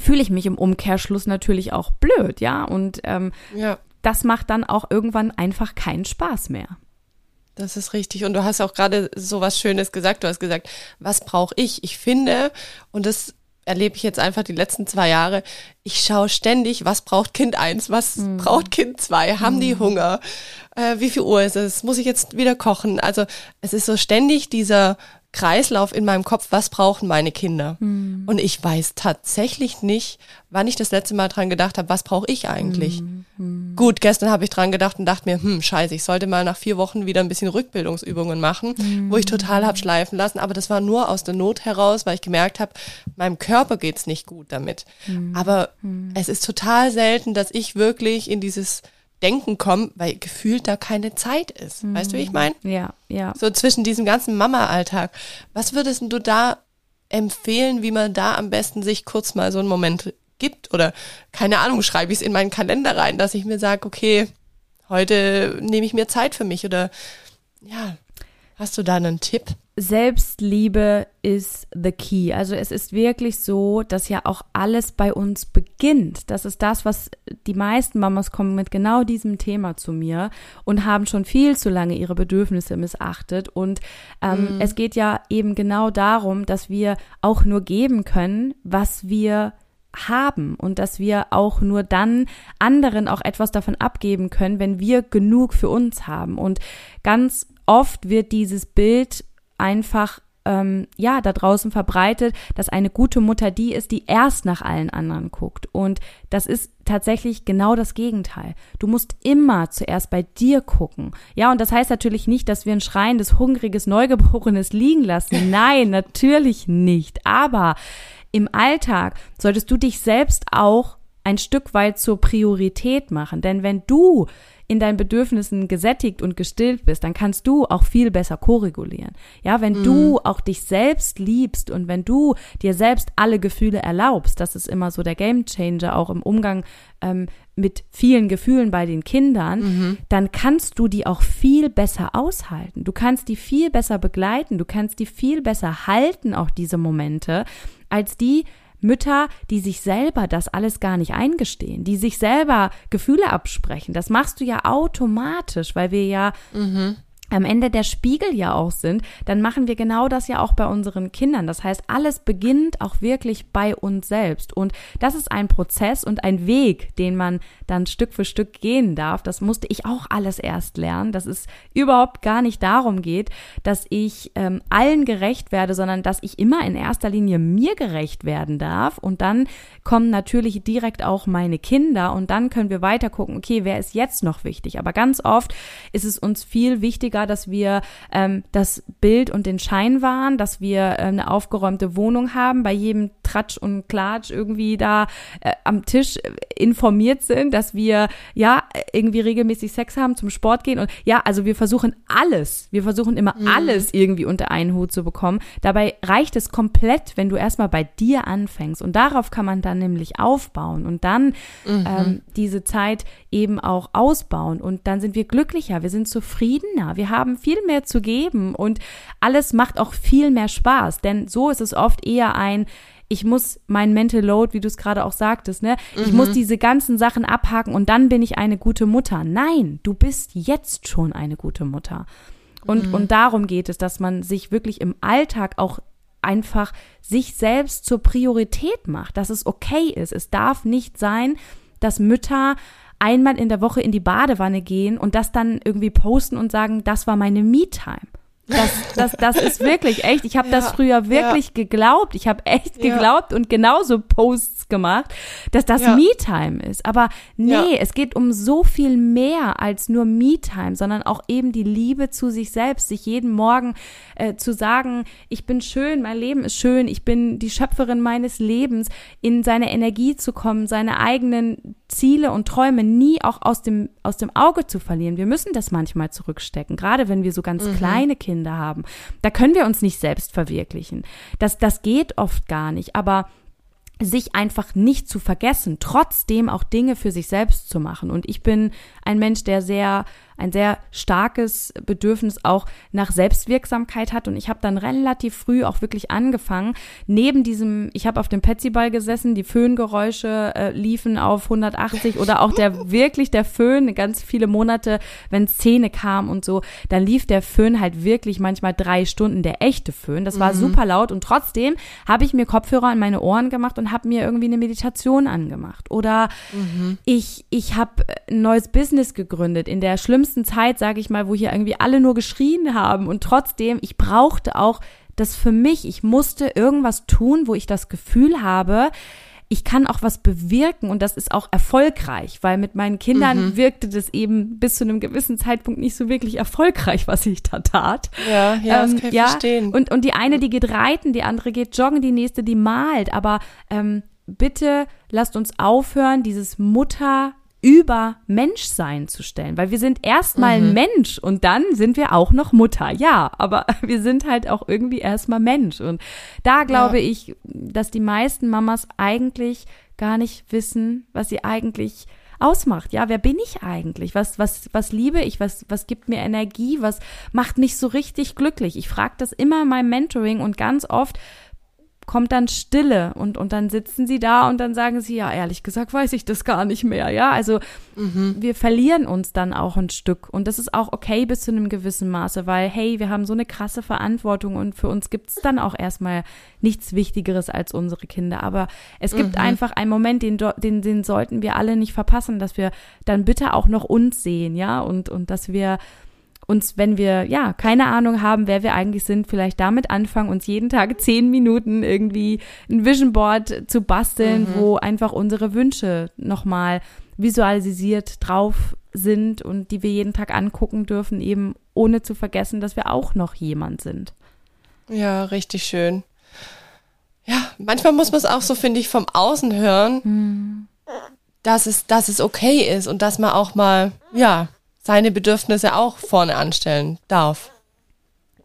fühle ich mich im Umkehrschluss natürlich auch blöd, ja, und ähm, ja. das macht dann auch irgendwann einfach keinen Spaß mehr. Das ist richtig und du hast auch gerade so was Schönes gesagt, du hast gesagt, was brauche ich? Ich finde und das erlebe ich jetzt einfach die letzten zwei Jahre, ich schaue ständig, was braucht Kind eins, was mhm. braucht Kind zwei, haben mhm. die Hunger, äh, wie viel Uhr ist es, muss ich jetzt wieder kochen, also es ist so ständig dieser Kreislauf in meinem Kopf, was brauchen meine Kinder mhm. und ich weiß tatsächlich nicht, wann ich das letzte Mal dran gedacht habe, was brauche ich eigentlich. Mhm. Gut, gestern habe ich dran gedacht und dachte mir, hm, scheiße, ich sollte mal nach vier Wochen wieder ein bisschen Rückbildungsübungen machen, mhm. wo ich total habe schleifen lassen, aber das war nur aus der Not heraus, weil ich gemerkt habe, meinem Körper geht's nicht gut damit. Mhm. Aber mhm. es ist total selten, dass ich wirklich in dieses Denken kommen, weil gefühlt da keine Zeit ist. Mhm. Weißt du, wie ich meine? Ja, ja. So zwischen diesem ganzen Mama-Alltag. Was würdest du da empfehlen, wie man da am besten sich kurz mal so einen Moment gibt? Oder, keine Ahnung, schreibe ich es in meinen Kalender rein, dass ich mir sage, okay, heute nehme ich mir Zeit für mich. Oder, ja, hast du da einen Tipp? Selbstliebe ist the key. Also es ist wirklich so, dass ja auch alles bei uns beginnt. Das ist das, was die meisten Mamas kommen mit genau diesem Thema zu mir und haben schon viel zu lange ihre Bedürfnisse missachtet. Und ähm, mhm. es geht ja eben genau darum, dass wir auch nur geben können, was wir haben und dass wir auch nur dann anderen auch etwas davon abgeben können, wenn wir genug für uns haben. Und ganz oft wird dieses Bild einfach ähm, ja da draußen verbreitet, dass eine gute Mutter die ist, die erst nach allen anderen guckt. Und das ist tatsächlich genau das Gegenteil. Du musst immer zuerst bei dir gucken. Ja, und das heißt natürlich nicht, dass wir ein schreiendes, hungriges Neugeborenes liegen lassen. Nein, natürlich nicht. Aber im Alltag solltest du dich selbst auch ein Stück weit zur Priorität machen. Denn wenn du in deinen Bedürfnissen gesättigt und gestillt bist, dann kannst du auch viel besser koregulieren. Ja, wenn mm. du auch dich selbst liebst und wenn du dir selbst alle Gefühle erlaubst, das ist immer so der Gamechanger auch im Umgang ähm, mit vielen Gefühlen bei den Kindern, mhm. dann kannst du die auch viel besser aushalten. Du kannst die viel besser begleiten, du kannst die viel besser halten, auch diese Momente, als die Mütter, die sich selber das alles gar nicht eingestehen, die sich selber Gefühle absprechen. Das machst du ja automatisch, weil wir ja mhm. am Ende der Spiegel ja auch sind. Dann machen wir genau das ja auch bei unseren Kindern. Das heißt, alles beginnt auch wirklich bei uns selbst. Und das ist ein Prozess und ein Weg, den man dann Stück für Stück gehen darf. Das musste ich auch alles erst lernen, dass es überhaupt gar nicht darum geht, dass ich ähm, allen gerecht werde, sondern dass ich immer in erster Linie mir gerecht werden darf. Und dann kommen natürlich direkt auch meine Kinder und dann können wir weiter gucken, okay, wer ist jetzt noch wichtig? Aber ganz oft ist es uns viel wichtiger, dass wir ähm, das Bild und den Schein wahren, dass wir äh, eine aufgeräumte Wohnung haben, bei jedem Tratsch und Klatsch irgendwie da äh, am Tisch informiert sind, dass wir ja irgendwie regelmäßig Sex haben, zum Sport gehen und ja, also wir versuchen alles, wir versuchen immer mhm. alles irgendwie unter einen Hut zu bekommen. Dabei reicht es komplett, wenn du erstmal bei dir anfängst und darauf kann man dann nämlich aufbauen und dann mhm. ähm, diese Zeit eben auch ausbauen und dann sind wir glücklicher, wir sind zufriedener, wir Wir haben viel mehr zu geben und alles macht auch viel mehr Spaß, denn so ist es oft eher ein, ich muss mein Mental Load, wie du es gerade auch sagtest, ne, mhm. ich muss diese ganzen Sachen abhaken und dann bin ich eine gute Mutter. Nein, du bist jetzt schon eine gute Mutter. Und, mhm. und darum geht es, dass man sich wirklich im Alltag auch einfach sich selbst zur Priorität macht, dass es okay ist. Es darf nicht sein, dass Mütter einmal in der Woche in die Badewanne gehen und das dann irgendwie posten und sagen, das war meine Me-Time. Das, das, das ist wirklich echt. Ich habe ja, das früher wirklich ja. geglaubt. Ich habe echt ja. geglaubt und genauso Posts gemacht, dass das ja. Me-Time ist. Aber nee, ja. es geht um so viel mehr als nur Me-Time, sondern auch eben die Liebe zu sich selbst, sich jeden Morgen äh, zu sagen, ich bin schön, mein Leben ist schön, ich bin die Schöpferin meines Lebens, in seine Energie zu kommen, seine eigenen Ziele und Träume nie auch aus dem, aus dem Auge zu verlieren. Wir müssen das manchmal zurückstecken, gerade wenn wir so ganz mhm. kleine Kinder haben. Da können wir uns nicht selbst verwirklichen. Das, das geht oft gar nicht, aber sich einfach nicht zu vergessen, trotzdem auch Dinge für sich selbst zu machen. Und ich bin ein Mensch, der sehr, ein sehr starkes Bedürfnis auch nach Selbstwirksamkeit hat. Und ich habe dann relativ früh auch wirklich angefangen, neben diesem, ich habe auf dem Petsyball gesessen, die Föhngeräusche äh, liefen auf hundertachtzig oder auch der wirklich der Föhn, ganz viele Monate, wenn Szene kam und so, dann lief der Föhn halt wirklich manchmal drei Stunden, der echte Föhn. Das war mhm. super laut und trotzdem habe ich mir Kopfhörer in meine Ohren gemacht und habe mir irgendwie eine Meditation angemacht. Oder mhm. ich, ich habe ein neues Business gegründet in der schlimmsten Zeit, sage ich mal, wo hier irgendwie alle nur geschrien haben und trotzdem, ich brauchte auch das für mich, ich musste irgendwas tun, wo ich das Gefühl habe, ich kann auch was bewirken und das ist auch erfolgreich, weil mit meinen Kindern mhm. wirkte das eben bis zu einem gewissen Zeitpunkt nicht so wirklich erfolgreich, was ich da tat. Ja, ja, ähm, das kann ich ja verstehen. Und, und die eine, die geht reiten, die andere geht joggen, die nächste, die malt, aber ähm, bitte lasst uns aufhören, dieses Mutter- über Menschsein zu stellen, weil wir sind erstmal mhm. Mensch und dann sind wir auch noch Mutter, ja, aber wir sind halt auch irgendwie erstmal Mensch und da glaube ja. ich, dass die meisten Mamas eigentlich gar nicht wissen, was sie eigentlich ausmacht. Ja, wer bin ich eigentlich? Was, was, was liebe ich? Was, was gibt mir Energie? Was macht mich so richtig glücklich? Ich frage das immer in meinem Mentoring und ganz oft kommt dann Stille und, und dann sitzen sie da und dann sagen sie, ja, ehrlich gesagt weiß ich das gar nicht mehr, ja, also mhm. wir verlieren uns dann auch ein Stück und das ist auch okay bis zu einem gewissen Maße, weil, hey, wir haben so eine krasse Verantwortung und für uns gibt's dann auch erstmal nichts Wichtigeres als unsere Kinder, aber es gibt mhm. einfach einen Moment, den, den, den sollten wir alle nicht verpassen, dass wir dann bitte auch noch uns sehen, ja, und, und dass wir uns, wenn wir, ja, keine Ahnung haben, wer wir eigentlich sind, vielleicht damit anfangen, uns jeden Tag zehn Minuten irgendwie ein Vision Board zu basteln, mhm. wo einfach unsere Wünsche nochmal visualisiert drauf sind und die wir jeden Tag angucken dürfen, eben ohne zu vergessen, dass wir auch noch jemand sind. Ja, richtig schön. Ja, manchmal muss man es auch so, finde ich, vom Außen hören, mhm. dass es, dass es okay ist und dass man auch mal, ja, seine Bedürfnisse auch vorne anstellen darf.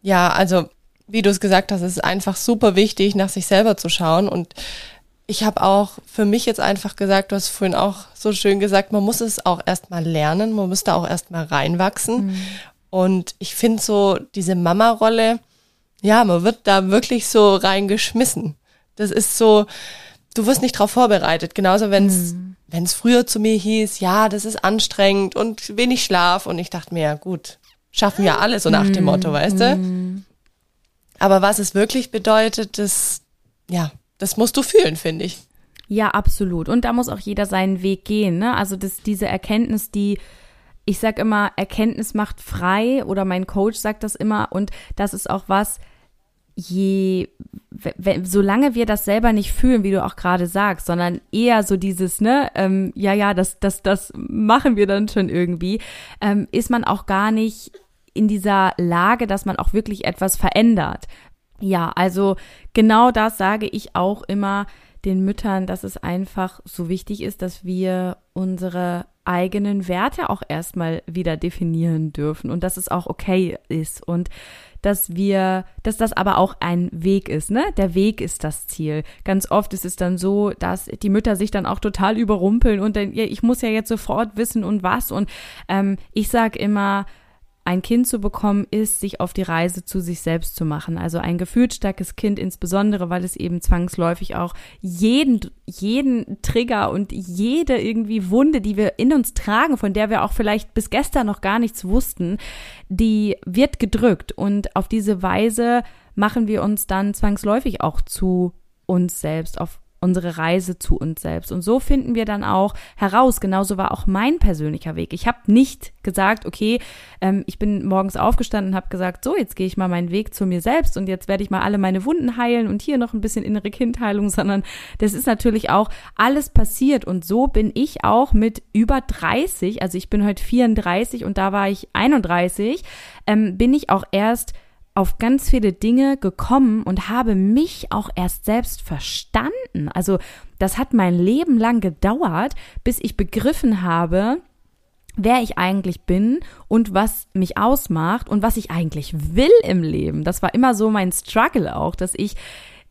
Ja, also wie du es gesagt hast, es ist einfach super wichtig, nach sich selber zu schauen. Und ich habe auch für mich jetzt einfach gesagt, du hast vorhin auch so schön gesagt, man muss es auch erstmal lernen, man muss da auch erstmal reinwachsen. Mhm. Und ich finde so diese Mama-Rolle, ja, man wird da wirklich so reingeschmissen. Das ist so, du wirst nicht drauf vorbereitet, genauso wenn es mhm. wenn es früher zu mir hieß, ja, das ist anstrengend und wenig Schlaf. Und ich dachte mir, ja gut, schaffen wir alle so nach dem Motto, weißt du? Aber was es wirklich bedeutet, das, ja, das musst du fühlen, finde ich. Ja, absolut. Und da muss auch jeder seinen Weg gehen, ne? Also das, diese Erkenntnis, die, ich sag immer, Erkenntnis macht frei, oder mein Coach sagt das immer. Und das ist auch was, je, wenn, solange wir das selber nicht fühlen, wie du auch gerade sagst, sondern eher so dieses, ne, ähm, ja, ja, das, das, das machen wir dann schon irgendwie, ähm, ist man auch gar nicht in dieser Lage, dass man auch wirklich etwas verändert. Ja, also genau das sage ich auch immer den Müttern, dass es einfach so wichtig ist, dass wir unsere eigenen Werte auch erstmal wieder definieren dürfen und dass es auch okay ist und dass wir, dass das aber auch ein Weg ist, ne? Der Weg ist das Ziel. Ganz oft ist es dann so, dass die Mütter sich dann auch total überrumpeln und dann, ja, ich muss ja jetzt sofort wissen und was. Und ähm, ich sag immer, ein Kind zu bekommen ist, sich auf die Reise zu sich selbst zu machen. Also ein gefühlsstarkes Kind insbesondere, weil es eben zwangsläufig auch jeden, jeden Trigger und jede irgendwie Wunde, die wir in uns tragen, von der wir auch vielleicht bis gestern noch gar nichts wussten, die wird gedrückt. Und auf diese Weise machen wir uns dann zwangsläufig auch zu uns selbst, auf unsere Reise zu uns selbst. Und so finden wir dann auch heraus, genauso war auch mein persönlicher Weg. Ich habe nicht gesagt, okay, ähm, ich bin morgens aufgestanden und habe gesagt, so, jetzt gehe ich mal meinen Weg zu mir selbst und jetzt werde ich mal alle meine Wunden heilen und hier noch ein bisschen innere Kindheilung, sondern das ist natürlich auch alles passiert. Und so bin ich auch mit über dreißig, also ich bin heute vierunddreißig und da war ich einunddreißig, ähm, bin ich auch erst auf ganz viele Dinge gekommen und habe mich auch erst selbst verstanden. Also das hat mein Leben lang gedauert, bis ich begriffen habe, wer ich eigentlich bin und was mich ausmacht und was ich eigentlich will im Leben. Das war immer so mein Struggle auch, dass ich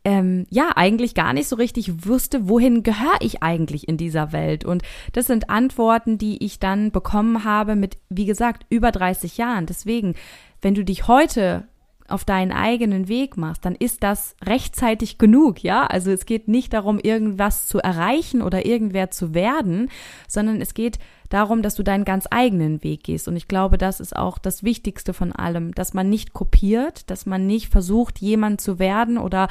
Ähm, ja, eigentlich gar nicht so richtig wusste, wohin gehöre ich eigentlich in dieser Welt? Und das sind Antworten, die ich dann bekommen habe mit, wie gesagt, über dreißig Jahren. Deswegen, wenn du dich heute auf deinen eigenen Weg machst, dann ist das rechtzeitig genug, ja? Also es geht nicht darum, irgendwas zu erreichen oder irgendwer zu werden, sondern es geht darum, dass du deinen ganz eigenen Weg gehst. Und ich glaube, das ist auch das Wichtigste von allem, dass man nicht kopiert, dass man nicht versucht, jemand zu werden oder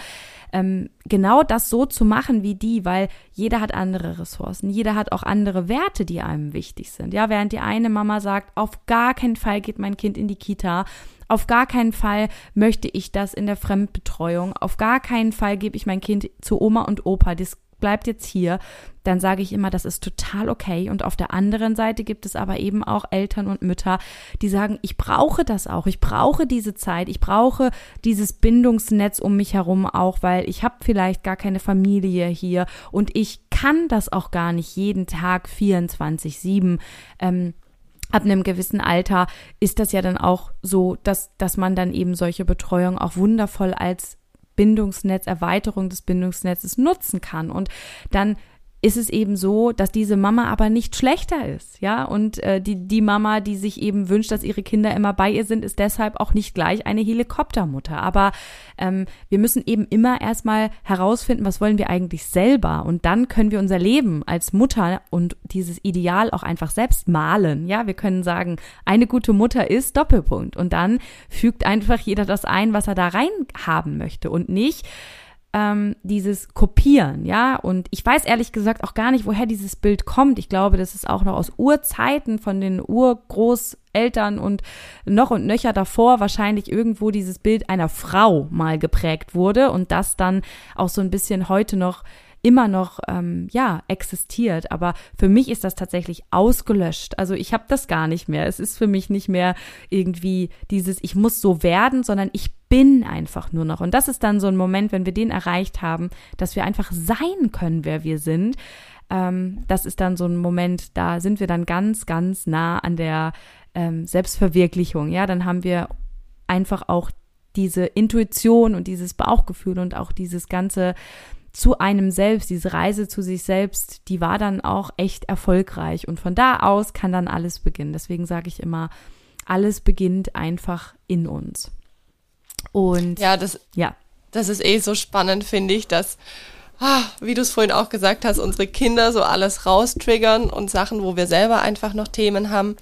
ähm, genau das so zu machen wie die, weil jeder hat andere Ressourcen, jeder hat auch andere Werte, die einem wichtig sind. Ja, während die eine Mama sagt, auf gar keinen Fall geht mein Kind in die Kita, auf gar keinen Fall möchte ich das in der Fremdbetreuung, auf gar keinen Fall gebe ich mein Kind zu Oma und Opa, das bleibt jetzt hier, dann sage ich immer, das ist total okay. Und auf der anderen Seite gibt es aber eben auch Eltern und Mütter, die sagen, ich brauche das auch, ich brauche diese Zeit, ich brauche dieses Bindungsnetz um mich herum auch, weil ich habe vielleicht gar keine Familie hier und ich kann das auch gar nicht jeden Tag vierundzwanzig sieben. Ähm, ab einem gewissen Alter ist das ja dann auch so, dass, dass man dann eben solche Betreuung auch wundervoll als Bindungsnetz, Erweiterung des Bindungsnetzes nutzen kann. Und dann ist es eben so, dass diese Mama aber nicht schlechter ist, ja, und äh, die, die Mama, die sich eben wünscht, dass ihre Kinder immer bei ihr sind, ist deshalb auch nicht gleich eine Helikoptermutter, aber ähm, wir müssen eben immer erstmal herausfinden, was wollen wir eigentlich selber, und dann können wir unser Leben als Mutter und dieses Ideal auch einfach selbst malen, ja, wir können sagen, eine gute Mutter ist Doppelpunkt, und dann fügt einfach jeder das ein, was er da rein haben möchte, und nicht Ähm, dieses Kopieren, ja, und ich weiß ehrlich gesagt auch gar nicht, woher dieses Bild kommt. Ich glaube, das ist auch noch aus Urzeiten von den Urgroßeltern und noch und nöcher davor wahrscheinlich irgendwo dieses Bild einer Frau mal geprägt wurde und das dann auch so ein bisschen heute noch immer noch, ähm, ja, existiert. Aber für mich ist das tatsächlich ausgelöscht. Also ich habe das gar nicht mehr. Es ist für mich nicht mehr irgendwie dieses, ich muss so werden, sondern ich bin einfach nur noch. Und das ist dann so ein Moment, wenn wir den erreicht haben, dass wir einfach sein können, wer wir sind. Ähm, das ist dann so ein Moment, da sind wir dann ganz, ganz nah an der ähm, Selbstverwirklichung. Ja, dann haben wir einfach auch diese Intuition und dieses Bauchgefühl und auch dieses ganze zu einem selbst, diese Reise zu sich selbst, die war dann auch echt erfolgreich. Und von da aus kann dann alles beginnen. Deswegen sage ich immer, alles beginnt einfach in uns. Und ja, das, ja. das ist eh so spannend, finde ich, dass, ah, wie du es vorhin auch gesagt hast, unsere Kinder so alles raustriggern und Sachen, wo wir selber einfach noch Themen haben.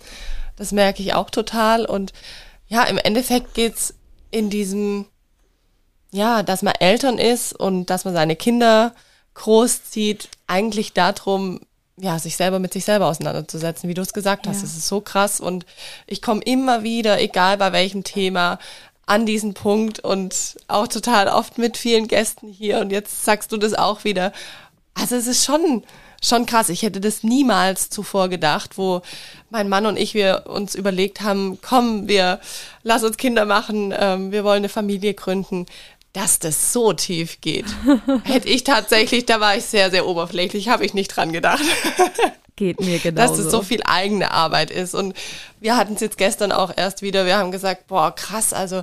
Das merke ich auch total. Und ja, im Endeffekt geht's in diesem, ja, dass man Eltern ist und dass man seine Kinder großzieht, eigentlich darum, ja, sich selber mit sich selber auseinanderzusetzen, wie du es gesagt hast. Ja. Das ist so krass und ich komme immer wieder, egal bei welchem Thema, an diesen Punkt und auch total oft mit vielen Gästen hier und jetzt sagst du das auch wieder. Also es ist schon, schon krass. Ich hätte das niemals zuvor gedacht, wo mein Mann und ich, wir uns überlegt haben, komm, wir lass uns Kinder machen, ähm, wir wollen eine Familie gründen. Dass das so tief geht, hätte ich tatsächlich, da war ich sehr, sehr oberflächlich, habe ich nicht dran gedacht. Geht mir genauso. Dass es so viel eigene Arbeit ist und wir hatten es jetzt gestern auch erst wieder, wir haben gesagt, boah krass, also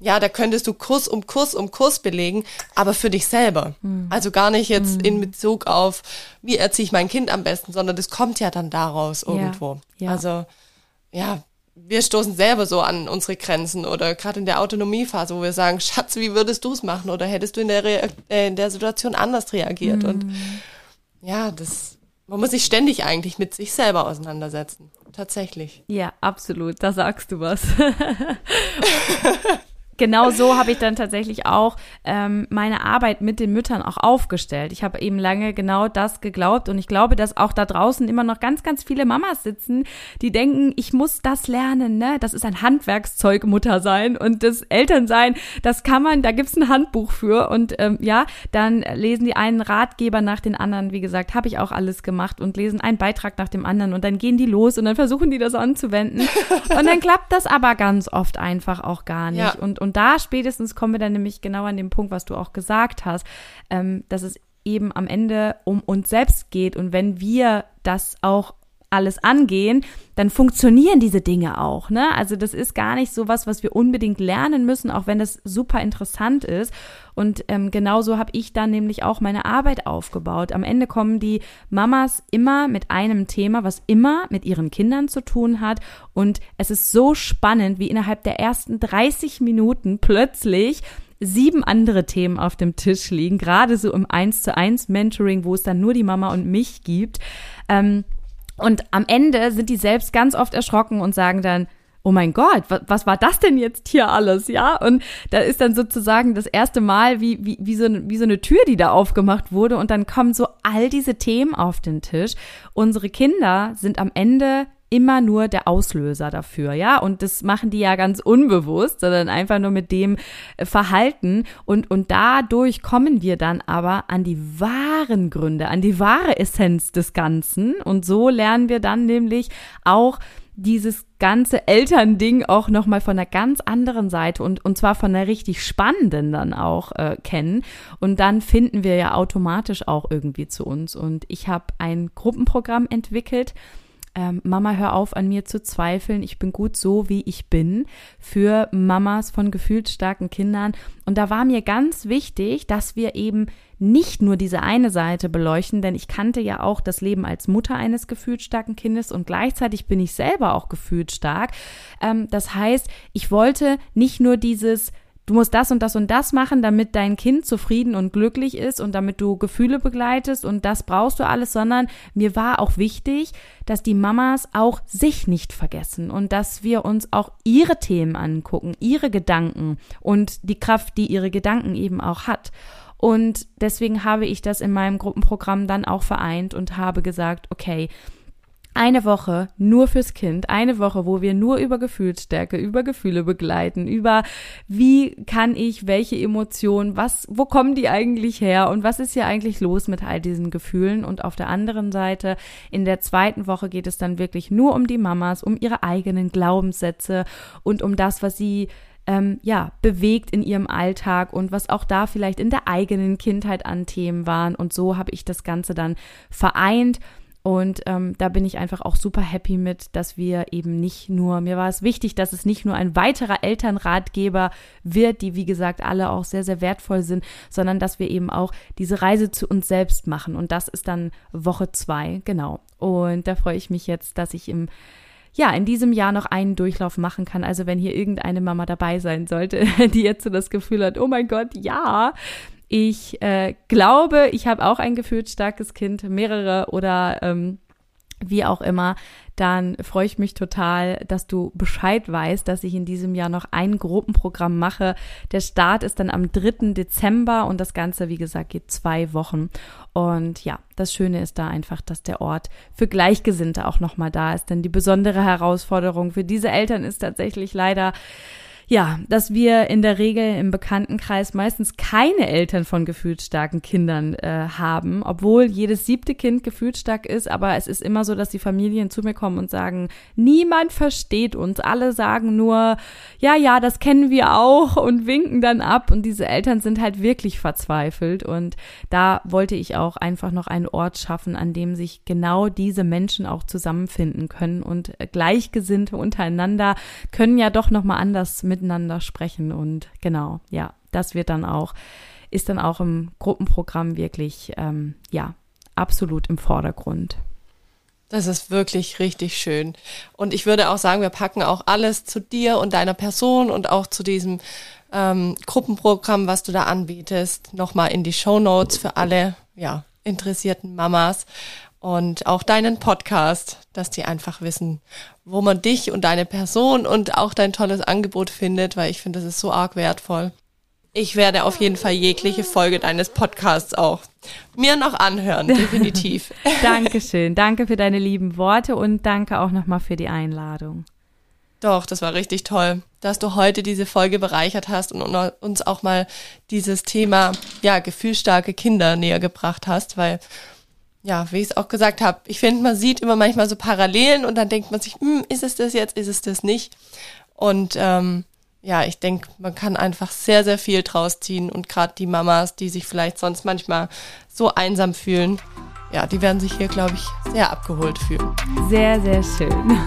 ja, da könntest du Kurs um Kurs um Kurs belegen, aber für dich selber. Hm. Also gar nicht jetzt hm. in Bezug auf, wie erziehe ich mein Kind am besten, sondern das kommt ja dann daraus irgendwo. Ja. Ja. Also ja, wir stoßen selber so an unsere Grenzen oder gerade in der Autonomiephase, wo wir sagen, Schatz, wie würdest du es machen oder hättest du in der, Re- äh, in der Situation anders reagiert? Hm. Und ja, das, man muss sich ständig eigentlich mit sich selber auseinandersetzen, tatsächlich. Ja, absolut, da sagst du was. Genau so habe ich dann tatsächlich auch ähm, meine Arbeit mit den Müttern auch aufgestellt. Ich habe eben lange genau das geglaubt und ich glaube, dass auch da draußen immer noch ganz, ganz viele Mamas sitzen, die denken, ich muss das lernen, ne? Das ist ein Handwerkszeug, Mutter sein und das Elternsein, das kann man, da gibt's ein Handbuch für und ähm, ja, dann lesen die einen Ratgeber nach den anderen, wie gesagt, habe ich auch alles gemacht und lesen einen Beitrag nach dem anderen und dann gehen die los und dann versuchen die das anzuwenden und dann klappt das aber ganz oft einfach auch gar nicht. Ja. Und, und Und da spätestens kommen wir dann nämlich genau an den Punkt, was du auch gesagt hast, ähm, dass es eben am Ende um uns selbst geht. Und wenn wir das auch alles angehen, dann funktionieren diese Dinge auch, ne? Also das ist gar nicht so was, was wir unbedingt lernen müssen, auch wenn das super interessant ist. Und ähm, genauso habe ich dann nämlich auch meine Arbeit aufgebaut. Am Ende kommen die Mamas immer mit einem Thema, was immer mit ihren Kindern zu tun hat. Und es ist so spannend, wie innerhalb der ersten dreißig Minuten plötzlich sieben andere Themen auf dem Tisch liegen, gerade so im eins zu eins Mentoring, wo es dann nur die Mama und mich gibt. Ähm, Und am Ende sind die selbst ganz oft erschrocken und sagen dann, oh mein Gott, was, was war das denn jetzt hier alles, ja? Und da ist dann sozusagen das erste Mal wie, wie, wie, so, wie so eine Tür, die da aufgemacht wurde und dann kommen so all diese Themen auf den Tisch. Unsere Kinder sind am Ende immer nur der Auslöser dafür, ja? Und das machen die ja ganz unbewusst, sondern einfach nur mit dem Verhalten. Und, und dadurch kommen wir dann aber an die wahren Gründe, an die wahre Essenz des Ganzen. Und so lernen wir dann nämlich auch dieses ganze Elternding auch nochmal von einer ganz anderen Seite und, und zwar von einer richtig spannenden dann auch äh, kennen. Und dann finden wir ja automatisch auch irgendwie zu uns. Und ich habe ein Gruppenprogramm entwickelt, ähm, Mama, hör auf, an mir zu zweifeln, ich bin gut so, wie ich bin, für Mamas von gefühlsstarken Kindern. Und da war mir ganz wichtig, dass wir eben nicht nur diese eine Seite beleuchten, denn ich kannte ja auch das Leben als Mutter eines gefühlsstarken Kindes und gleichzeitig bin ich selber auch gefühlsstark. Ähm, das heißt, ich wollte nicht nur dieses, du musst das und das und das machen, damit dein Kind zufrieden und glücklich ist und damit du Gefühle begleitest und das brauchst du alles, sondern mir war auch wichtig, dass die Mamas auch sich nicht vergessen und dass wir uns auch ihre Themen angucken, ihre Gedanken und die Kraft, die ihre Gedanken eben auch hat. Und deswegen habe ich das in meinem Gruppenprogramm dann auch vereint und habe gesagt, okay, eine Woche nur fürs Kind, eine Woche, wo wir nur über Gefühlsstärke, über Gefühle begleiten, über wie kann ich, welche Emotionen, was, wo kommen die eigentlich her und was ist hier eigentlich los mit all diesen Gefühlen? Und auf der anderen Seite, in der zweiten Woche geht es dann wirklich nur um die Mamas, um ihre eigenen Glaubenssätze und um das, was sie Ähm, ja, bewegt in ihrem Alltag und was auch da vielleicht in der eigenen Kindheit an Themen waren. Und so habe ich das Ganze dann vereint und ähm, da bin ich einfach auch super happy mit, dass wir eben nicht nur, mir war es wichtig, dass es nicht nur ein weiterer Elternratgeber wird, die wie gesagt alle auch sehr, sehr wertvoll sind, sondern dass wir eben auch diese Reise zu uns selbst machen und das ist dann Woche zwei, genau. Und da freue ich mich jetzt, dass ich im ja, in diesem Jahr noch einen Durchlauf machen kann. Also wenn hier irgendeine Mama dabei sein sollte, die jetzt so das Gefühl hat, oh mein Gott, ja, ich äh, glaube, ich habe auch ein gefühlsstarkes Kind, mehrere oder ähm, wie auch immer, dann freue ich mich total, dass du Bescheid weißt, dass ich in diesem Jahr noch ein Gruppenprogramm mache. Der Start ist dann am dritten Dezember und das Ganze, wie gesagt, geht zwei Wochen. Und ja, das Schöne ist da einfach, dass der Ort für Gleichgesinnte auch nochmal da ist, denn die besondere Herausforderung für diese Eltern ist tatsächlich leider, ja, dass wir in der Regel im Bekanntenkreis meistens keine Eltern von gefühlsstarken Kindern äh, haben, obwohl jedes siebte Kind gefühlsstark ist, aber es ist immer so, dass die Familien zu mir kommen und sagen, niemand versteht uns, alle sagen nur, ja, ja, das kennen wir auch und winken dann ab und diese Eltern sind halt wirklich verzweifelt und da wollte ich auch einfach noch einen Ort schaffen, an dem sich genau diese Menschen auch zusammenfinden können und Gleichgesinnte untereinander können ja doch nochmal anders mit miteinander sprechen und genau, ja, das wird dann auch, ist dann auch im Gruppenprogramm wirklich, ähm, ja, absolut im Vordergrund. Das ist wirklich richtig schön und ich würde auch sagen, wir packen auch alles zu dir und deiner Person und auch zu diesem ähm, Gruppenprogramm, was du da anbietest, nochmal in die Shownotes für alle, ja, interessierten Mamas und auch deinen Podcast, dass die einfach wissen, wo man dich und deine Person und auch dein tolles Angebot findet, weil ich finde, das ist so arg wertvoll. Ich werde auf jeden Fall jegliche Folge deines Podcasts auch mir noch anhören, definitiv. Dankeschön, danke für deine lieben Worte und danke auch nochmal für die Einladung. Doch, das war richtig toll, dass du heute diese Folge bereichert hast und uns auch mal dieses Thema, ja, gefühlsstarke Kinder näher gebracht hast, weil ja, wie ich es auch gesagt habe, ich finde, man sieht immer manchmal so Parallelen und dann denkt man sich, ist es das jetzt, ist es das nicht? Und ähm, ja, ich denke, man kann einfach sehr, sehr viel draus ziehen und gerade die Mamas, die sich vielleicht sonst manchmal so einsam fühlen, ja, die werden sich hier, glaube ich, sehr abgeholt fühlen. Sehr, sehr schön.